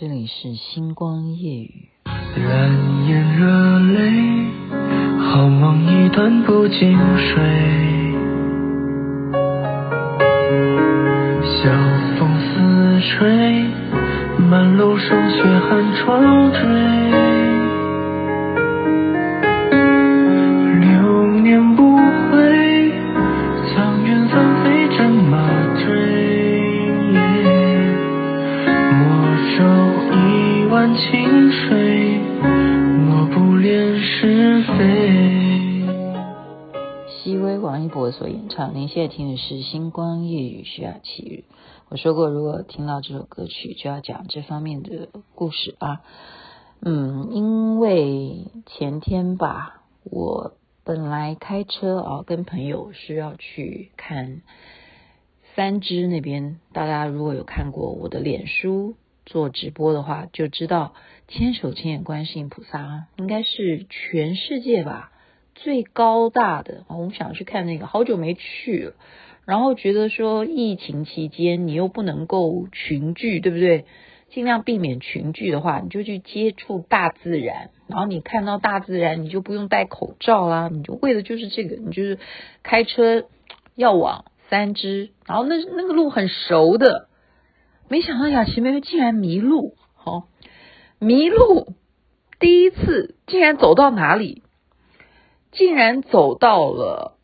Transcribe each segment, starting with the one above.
这里是星光夜雨。燃眼热泪，好梦一段不经睡，晓风似吹，满路霜雪寒窗坠，流年不悔，苍云翻飞战马追，手一碗清水，我不恋是非。熹微、王一博所演唱，您现在听的是《星光夜雨》徐雅琪。我说过，如果听到这首歌曲，就要讲这方面的故事啊。因为前天吧，我本来开车啊，跟朋友是要去看三芝那边。大家如果有看过我的脸书做直播的话，就知道千手千眼观世音菩萨应该是全世界吧最高大的。我们想去看那个，好久没去了，然后觉得说疫情期间你又不能够群聚，对不对？尽量避免群聚的话，你就去接触大自然，然后你看到大自然你就不用戴口罩啦，你就为的就是这个，你就是开车要往三芝，然后那个路很熟的，没想到雅琪妹妹竟然迷路，迷路，第一次竟然走到哪里？竟然走到了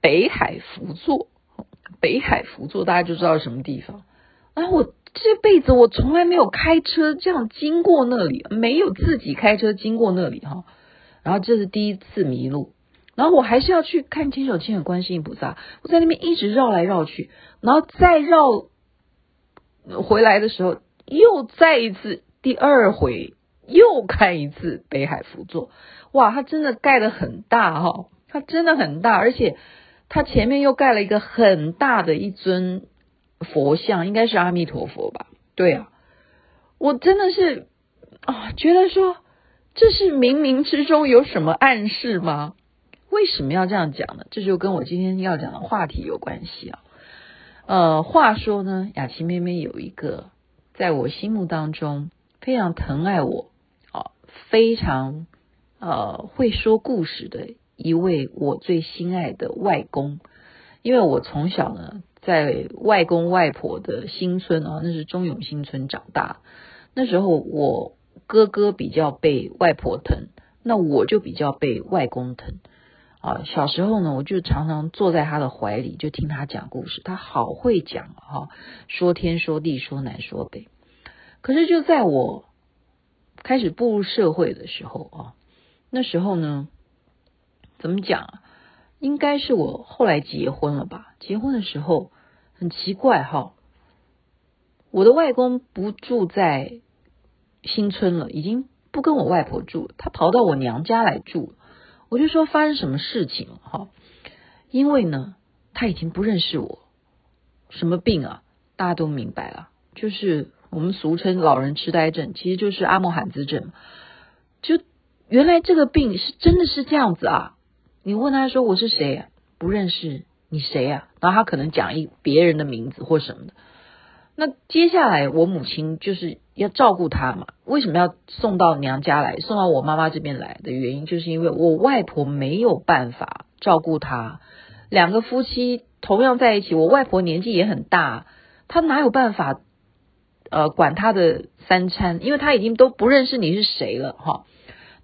北海福座。北海福座大家就知道什么地方。啊，我这辈子我从来没有开车这样经过那里，没有自己开车经过那里哈。然后这是第一次迷路。然后我还是要去看千手千眼观世音菩萨，我在那边一直绕来绕去，然后再绕回来的时候，又再一次，第二回又看一次北海福座。哇，它真的盖得很大哈，它真的很大，而且它前面又盖了一个很大的一尊佛像，应该是阿弥陀佛吧？对啊，我真的是觉得说这是冥冥之中有什么暗示吗？为什么要这样讲呢？这就跟我今天要讲的话题有关系啊。话说呢，雅琪妹妹有一个在我心目当中非常疼爱我，非常会说故事的一位我最心爱的外公。因为我从小呢在外公外婆的新村啊，那是中永新村长大。那时候我哥哥比较被外婆疼，那我就比较被外公疼。小时候呢，我就常常坐在他的怀里，就听他讲故事。他好会讲说天说地说南说北。可是就在我开始步入社会的时候那时候呢，怎么讲应该是我后来结婚了吧。结婚的时候很奇怪我的外公不住在新村了，已经不跟我外婆住了，他跑到我娘家来住了。我就说发生什么事情了因为呢他已经不认识我。什么病啊？大家都明白了，就是我们俗称老人痴呆症，其实就是阿莫罕兹症。就原来这个病是真的是这样子啊。你问他说我是谁啊？不认识你谁啊？然后他可能讲别人的名字或什么的。那接下来我母亲就是要照顾他嘛，为什么要送到娘家来，送到我妈妈这边来的原因，就是因为我外婆没有办法照顾他。两个夫妻同样在一起，我外婆年纪也很大，她哪有办法管他的三餐，因为他已经都不认识你是谁了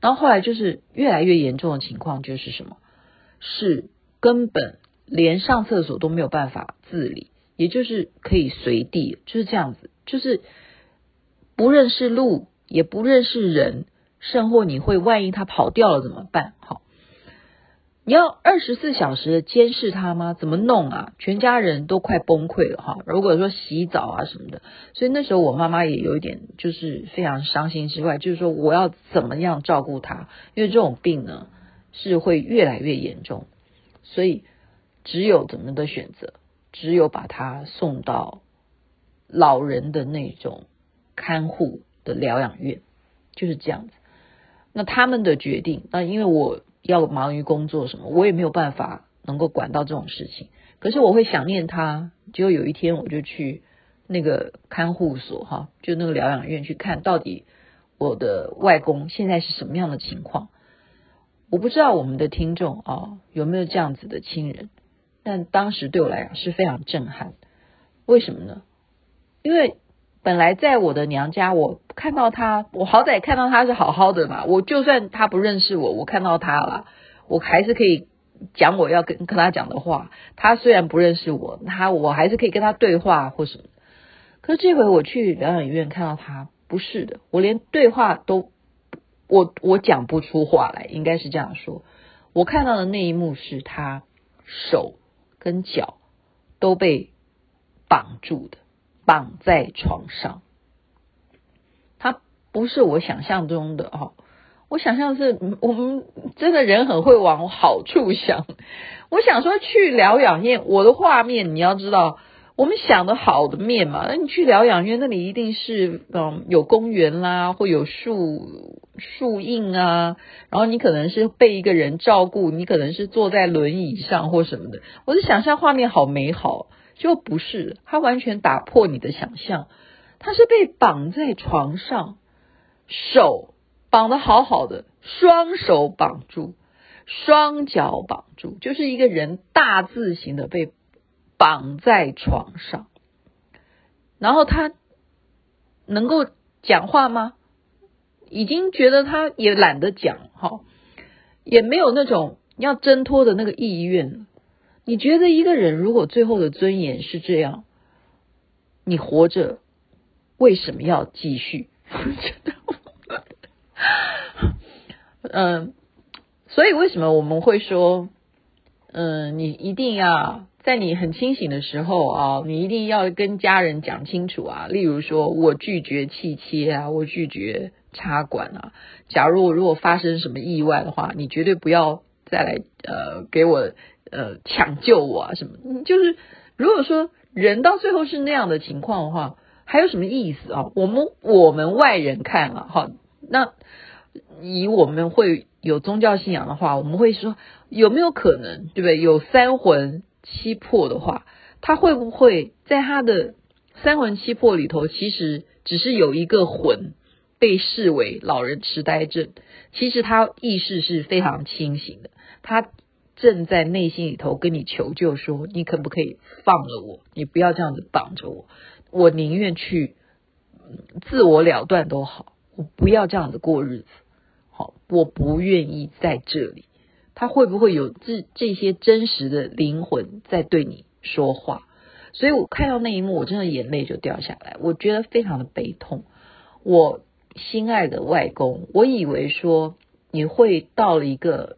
然后后来就是越来越严重的情况就是什么，是根本连上厕所都没有办法自理，也就是可以随地，就是这样子，就是不认识路也不认识人，甚或你会万一他跑掉了怎么办？你要24小时的监视他吗？怎么弄啊？全家人都快崩溃了如果说洗澡啊什么的，所以那时候我妈妈也有一点就是非常伤心之外，就是说我要怎么样照顾他，因为这种病呢是会越来越严重，所以只有怎么的选择，只有把他送到老人的那种看护的疗养院，就是这样子。那他们的决定，那因为我要忙于工作什么，我也没有办法能够管到这种事情。可是我会想念他，结果有一天我就去那个看护所哈，就那个疗养院去看到底我的外公现在是什么样的情况。我不知道我们的听众啊有没有这样子的亲人，但当时对我来讲是非常震撼。为什么呢？因为本来在我的娘家，我看到他，我好歹看到他是好好的嘛，我就算他不认识我，我看到他了，我还是可以讲我要跟他讲的话。他虽然不认识我，我还是可以跟他对话或什么。可是这回我去疗养院看到他，不是的，我连对话都我讲不出话来，应该是这样说。我看到的那一幕是他手跟脚都被绑住的，绑在床上。他不是我想象中的哦，我想象是我们真的人很会往好处想。我想说去疗养院，我的画面你要知道，我们想的好的面嘛，那你去疗养院那里一定是有公园啦，或有树荫啊，然后你可能是被一个人照顾，你可能是坐在轮椅上或什么的。我就想象画面好美好，就不是，它完全打破你的想象。它是被绑在床上，手绑得好好的，双手绑住，双脚绑住，就是一个人大字型的被绑在床上。然后他能够讲话吗？已经觉得他也懒得讲哈，也没有那种要挣脱的那个意愿了。你觉得一个人如果最后的尊严是这样，你活着为什么要继续？所以为什么我们会说，你一定要在你很清醒的时候啊，你一定要跟家人讲清楚啊。例如说，我拒绝弃切啊，我拒绝插管啊。假如如果发生什么意外的话，你绝对不要再来给我抢救我啊什么。就是如果说人到最后是那样的情况的话，还有什么意思啊？我们外人看啊，哈，那以我们会有宗教信仰的话，我们会说有没有可能，对不对？有三魂七魄的话，他会不会在他的三魂七魄里头，其实只是有一个魂被视为老人痴呆症，其实他意识是非常清醒的，他正在内心里头跟你求救说，你可不可以放了我，你不要这样子绑着我，我宁愿去自我了断都好，我不要这样子过日子，好，我不愿意在这里。他会不会有这些真实的灵魂在对你说话？所以我看到那一幕，我真的眼泪就掉下来，我觉得非常的悲痛。我心爱的外公，我以为说你会到了一个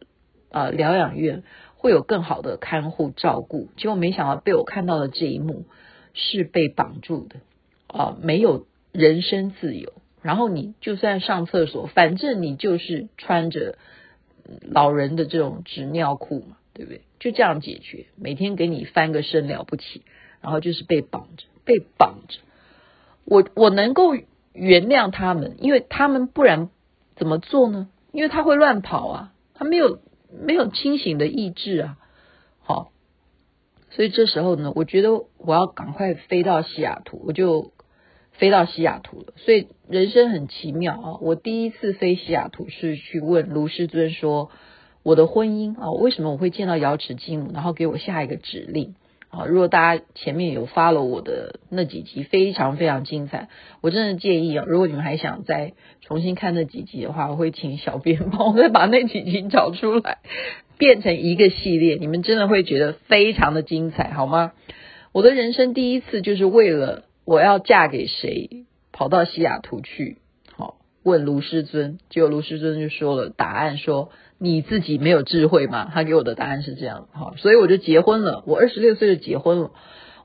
疗养院，会有更好的看护照顾，结果没想到被我看到的这一幕是被绑住的，没有人身自由。然后你就算上厕所，反正你就是穿着老人的这种纸尿裤嘛，对不对？就这样解决，每天给你翻个身了不起，然后就是被绑着，被绑着。我能够原谅他们，因为他们不然怎么做呢？因为他会乱跑啊，他没有清醒的意志啊。好，所以这时候呢，我觉得我要赶快飞到西雅图，我就飞到西雅图了。所以人生很奇妙啊！我第一次飞西雅图是去问卢师尊说，我的婚姻啊，为什么我会见到瑶池金母，然后给我下一个指令啊？如果大家前面有 follow 我的那几集，非常非常精彩，我真的建议啊，如果你们还想再重新看那几集的话，我会请小编帮我再把那几集找出来，变成一个系列，你们真的会觉得非常的精彩，好吗？我的人生第一次就是为了我要嫁给谁跑到西雅图去，好，问卢师尊，结果卢师尊就说了答案，说你自己没有智慧嘛，他给我的答案是这样，好，所以我就结婚了，我26岁就结婚了。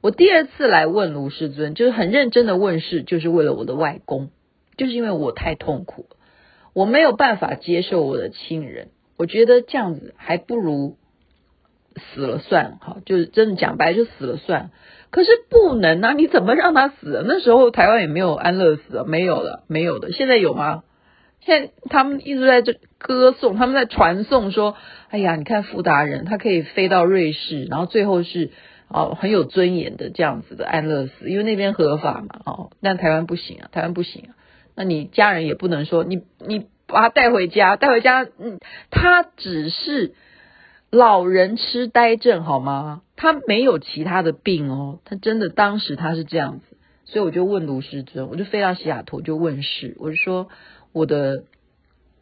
我第二次来问卢师尊，就是很认真的问事，就是为了我的外公，就是因为我太痛苦了，我没有办法接受我的亲人，我觉得这样子还不如死了算，好，就是真的讲白就死了算。可是不能啊，你怎么让他死啊？那时候台湾也没有安乐死啊，没有了，没有的。现在有吗？现在他们一直在这歌颂，他们在传颂说，哎呀，你看傅达人，他可以飞到瑞士，然后最后是哦，很有尊严的这样子的安乐死，因为那边合法嘛，哦，但台湾不行啊，台湾不行啊。那你家人也不能说你把他带回家，他只是老人痴呆症好吗？他没有其他的病哦，他真的当时他是这样子，所以我就问卢师尊，我就飞到西雅图就问事，我就说我的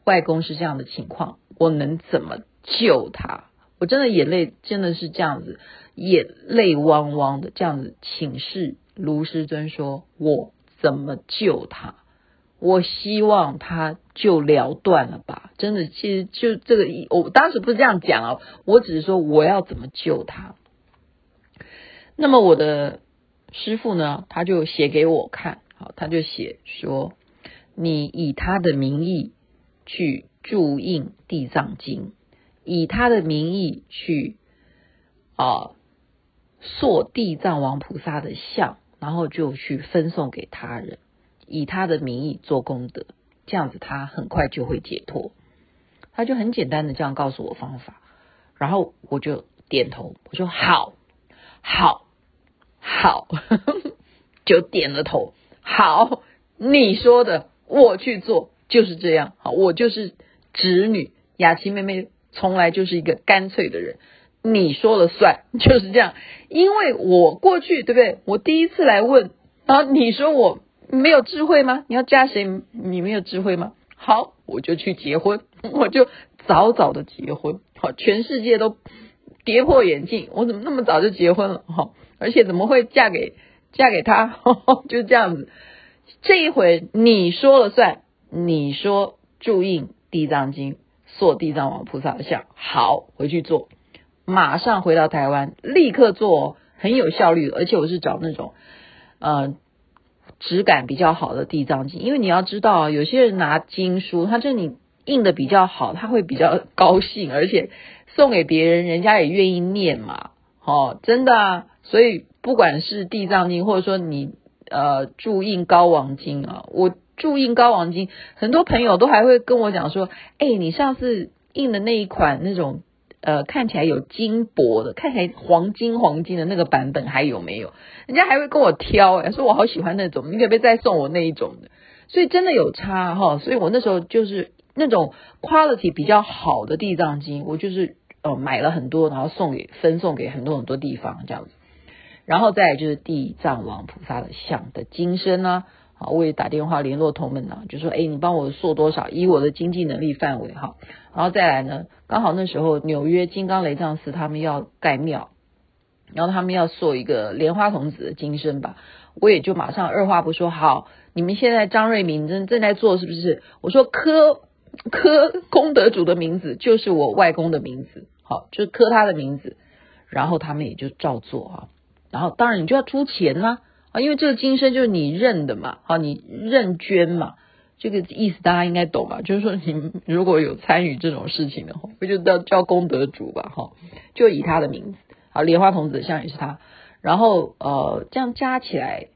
外公是这样的情况，我能怎么救他？我真的眼泪真的是这样子，眼泪汪汪的这样子，请示卢师尊说我怎么救他？我希望他就了断了吧，真的，其实就这个，我当时不是这样讲啊，我只是说我要怎么救他。那么我的师父呢，他就写给我看，好，他就写说，你以他的名义去注印地藏经，以他的名义去塑地藏王菩萨的像，然后就去分送给他人。以他的名义做功德，这样子他很快就会解脱。他就很简单的这样告诉我方法，然后我就点头，我说好就点了头，好，你说的我去做，就是这样。好，我就是侄女雅琪妹妹，从来就是一个干脆的人，你说了算，就是这样。因为我过去对不对，我第一次来问，然后你说我没有智慧吗？你要嫁谁？你没有智慧吗？好，我就去结婚，我就早早的结婚。好，全世界都跌破眼镜，我怎么那么早就结婚了？哈，而且怎么会嫁给他？呵呵，就这样子。这一回你说了算，你说注印地藏经，塑地藏王菩萨的像，好，回去做，马上回到台湾，立刻做，很有效率。而且我是找那种质感比较好的地藏经，因为你要知道，有些人拿经书，他这你印的比较好，他会比较高兴，而且送给别人，人家也愿意念嘛，哦，真的啊。所以不管是地藏经，或者说你注印高王经啊，我注印高王经，很多朋友都还会跟我讲说，你上次印的那一款那种看起来有金箔的，看起来黄金的那个版本还有没有？人家还会跟我挑，说我好喜欢那种，你可不可以再送我那一种的？所以真的有差哈，所以我那时候就是那种 quality 比较好的地藏经，我就是买了很多，然后分送给很多地方这样子。然后再来就是地藏王菩萨的像的金身啊，好，我也打电话联络同门啊，就说你帮我做多少，以我的经济能力范围哈。然后再来呢，刚好那时候纽约金刚雷藏寺他们要盖庙，然后他们要塑一个莲花童子的金身吧，我也就马上二话不说，好，你们现在张瑞敏正在做是不是？我说刻功德主的名字，就是我外公的名字，好，就刻他的名字，然后他们也就照做啊。然后当然你就要出钱啦，因为这个金身就是你认的嘛，好，你认捐嘛，这个意思大家应该懂吧？就是说你如果有参与这种事情的话，不就叫功德主吧，哈，就以他的名字，好，莲花童子像也是他。然后这样加起来，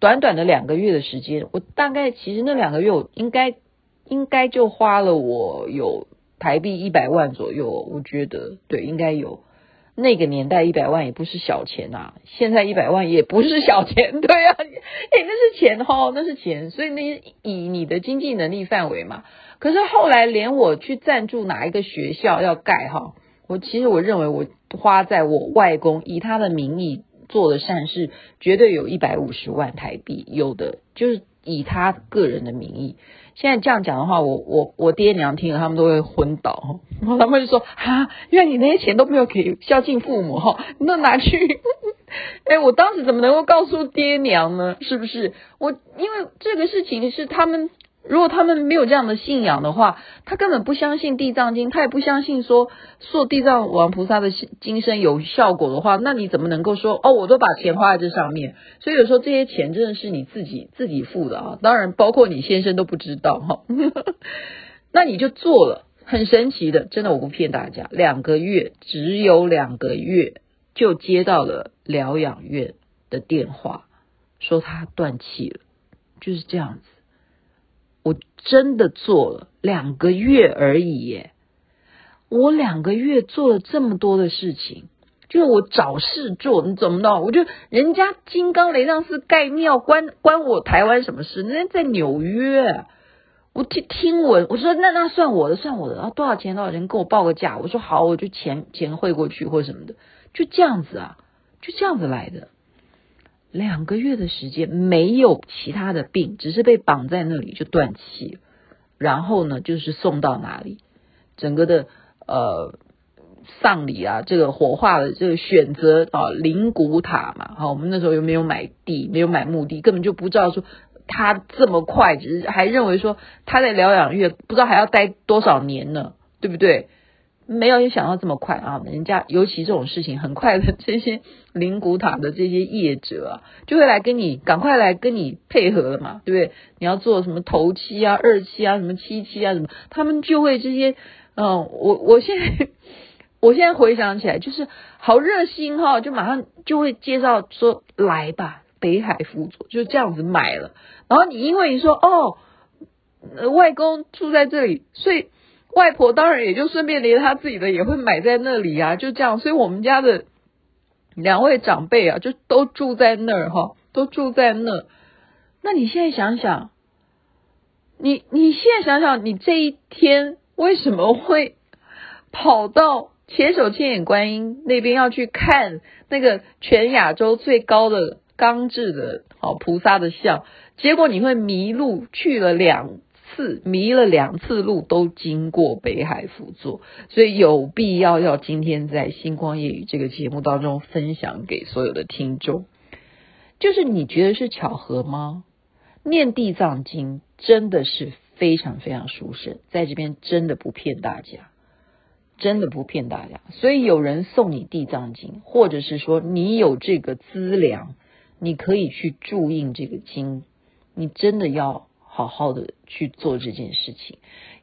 短短的2个月的时间，我大概其实那2个月我应该就花了我有台币100万左右，我觉得对，应该有。那个年代100万也不是小钱啊，现在100万也不是小钱，对啊，那是钱哦，那是钱，所以那以你的经济能力范围嘛。可是后来连我去赞助哪一个学校要盖哈，我认为我花在我外公以他的名义做的善事，绝对有150万台币，有的就是以他个人的名义。现在这样讲的话，我爹娘听了他们都会昏倒，他们就说啊，原来你那些钱都没有给孝敬父母哈，你都拿去，我当时怎么能够告诉爹娘呢？是不是？因为这个事情是他们，如果他们没有这样的信仰的话，他根本不相信地藏经，他也不相信说塑地藏王菩萨的金身有效果的话，那你怎么能够说哦，我都把钱花在这上面？所以有时候这些钱真的是你自己付的啊，当然包括你先生都不知道哈。那你就做了，很神奇的，真的我不骗大家，只有两个月就接到了疗养院的电话，说他断气了，就是这样子。我真的做了2个月而已耶，我2个月做了这么多的事情，就是我找事做，你怎么弄？我就人家金刚雷藏寺盖庙，关我台湾什么事？人家在纽约，我听闻，我说那算我的，啊，多少钱？多少钱？给我报个价。我说好，我就钱汇过去或什么的，就这样子啊，就这样子来的。2个月的时间没有其他的病，只是被绑在那里就断气，然后呢就是送到哪里，整个的丧礼啊，这个火化的这个选择啊，灵骨塔嘛，好，我们那时候又没有买地，没有买墓地，根本就不知道说他这么快，只是还认为说他在疗养院不知道还要待多少年呢，对不对？没有想到这么快啊！人家尤其这种事情很快的，这些灵骨塔的这些业者啊，就会来跟你赶快来跟你配合了嘛，对不对？你要做什么头七啊、二七啊、什么七七啊什么，他们就会这些。我现在回想起来，就是好热心哈，就马上就会介绍说来吧，北海辅佐就这样子买了。然后你因为你说哦，外公住在这里，所以。外婆当然也就顺便连她自己的也会买在那里啊，就这样，所以我们家的2位长辈啊，就都住在那儿哈，都住在那儿。那你现在想想，你现在想想，你这一天为什么会跑到千手千眼观音那边要去看那个全亚洲最高的钢制的好菩萨的像？结果你会迷路，去了迷了两次路，都经过北海辅佐，所以有必要要今天在星光夜语这个节目当中分享给所有的听众。就是你觉得是巧合吗？念地藏经真的是非常非常殊胜，在这边真的不骗大家，真的不骗大家。所以有人送你地藏经，或者是说你有这个资粮，你可以去注印这个经，你真的要好好的去做这件事情。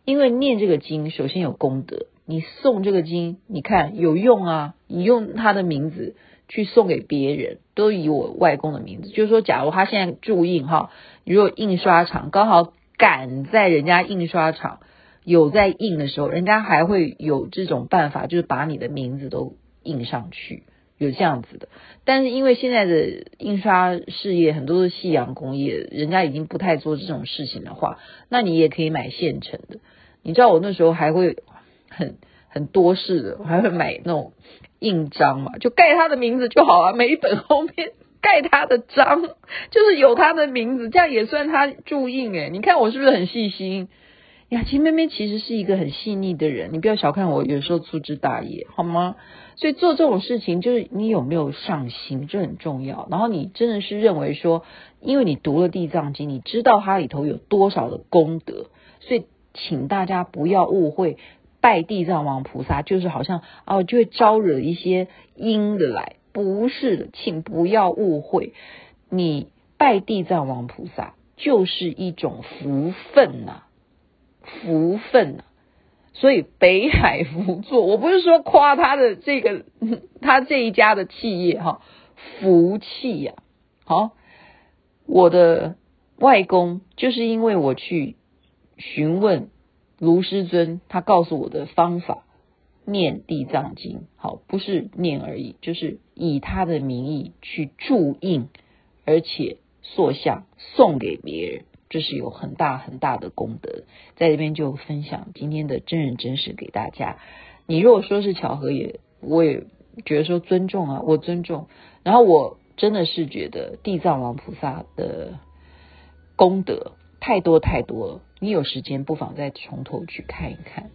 因为念这个经首先有功德，你送这个经你看有用啊，你用他的名字去送给别人，都以我外公的名字，就是说假如他现在注印哈，如果印刷厂刚好赶在人家印刷厂有在印的时候，人家还会有这种办法，就是把你的名字都印上去，有这样子的。但是因为现在的印刷事业很多是西洋工业，人家已经不太做这种事情的话，那你也可以买现成的。你知道我那时候还会很多事的，还会买那种印章嘛，就盖他的名字就好了，每一本后面盖他的章，就是有他的名字，这样也算他注印。你看我是不是很细心？雅琪妹妹其实是一个很细腻的人，你不要小看我，有时候粗枝大叶，好吗？所以做这种事情，就是你有没有上心，这很重要。然后你真的是认为说，因为你读了地藏经，你知道它里头有多少的功德，所以请大家不要误会，拜地藏王菩萨就是好像哦就会招惹一些阴的来，不是的，请不要误会，你拜地藏王菩萨就是一种福分啊。福分啊，所以北海辅佐，我不是说夸他的这个他这一家的企业哈，福气呀。好，我的外公就是因为我去询问卢师尊，他告诉我的方法，念地藏经，好，不是念而已，就是以他的名义去注印，而且塑像送给别人。这是有很大很大的功德，在这边就分享今天的真人真事给大家。你如果说是巧合，我也觉得说尊重啊，我尊重。然后我真的是觉得地藏王菩萨的功德太多太多了，你有时间不妨再从头去看一看。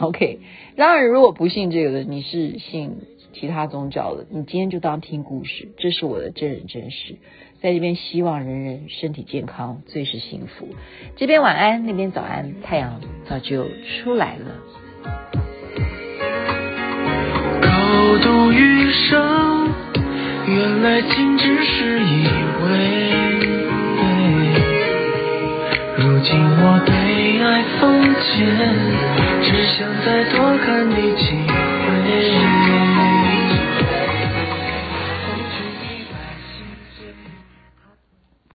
OK， 当然如果不信这个的，你是信其他宗教的，你今天就当听故事，这是我的真人真事。在这边希望人人身体健康，最是幸福。这边晚安，那边早安，太阳早就出来了。搞懂余生，原来仅只是一回。如今我被爱封建，只想再多看你几回。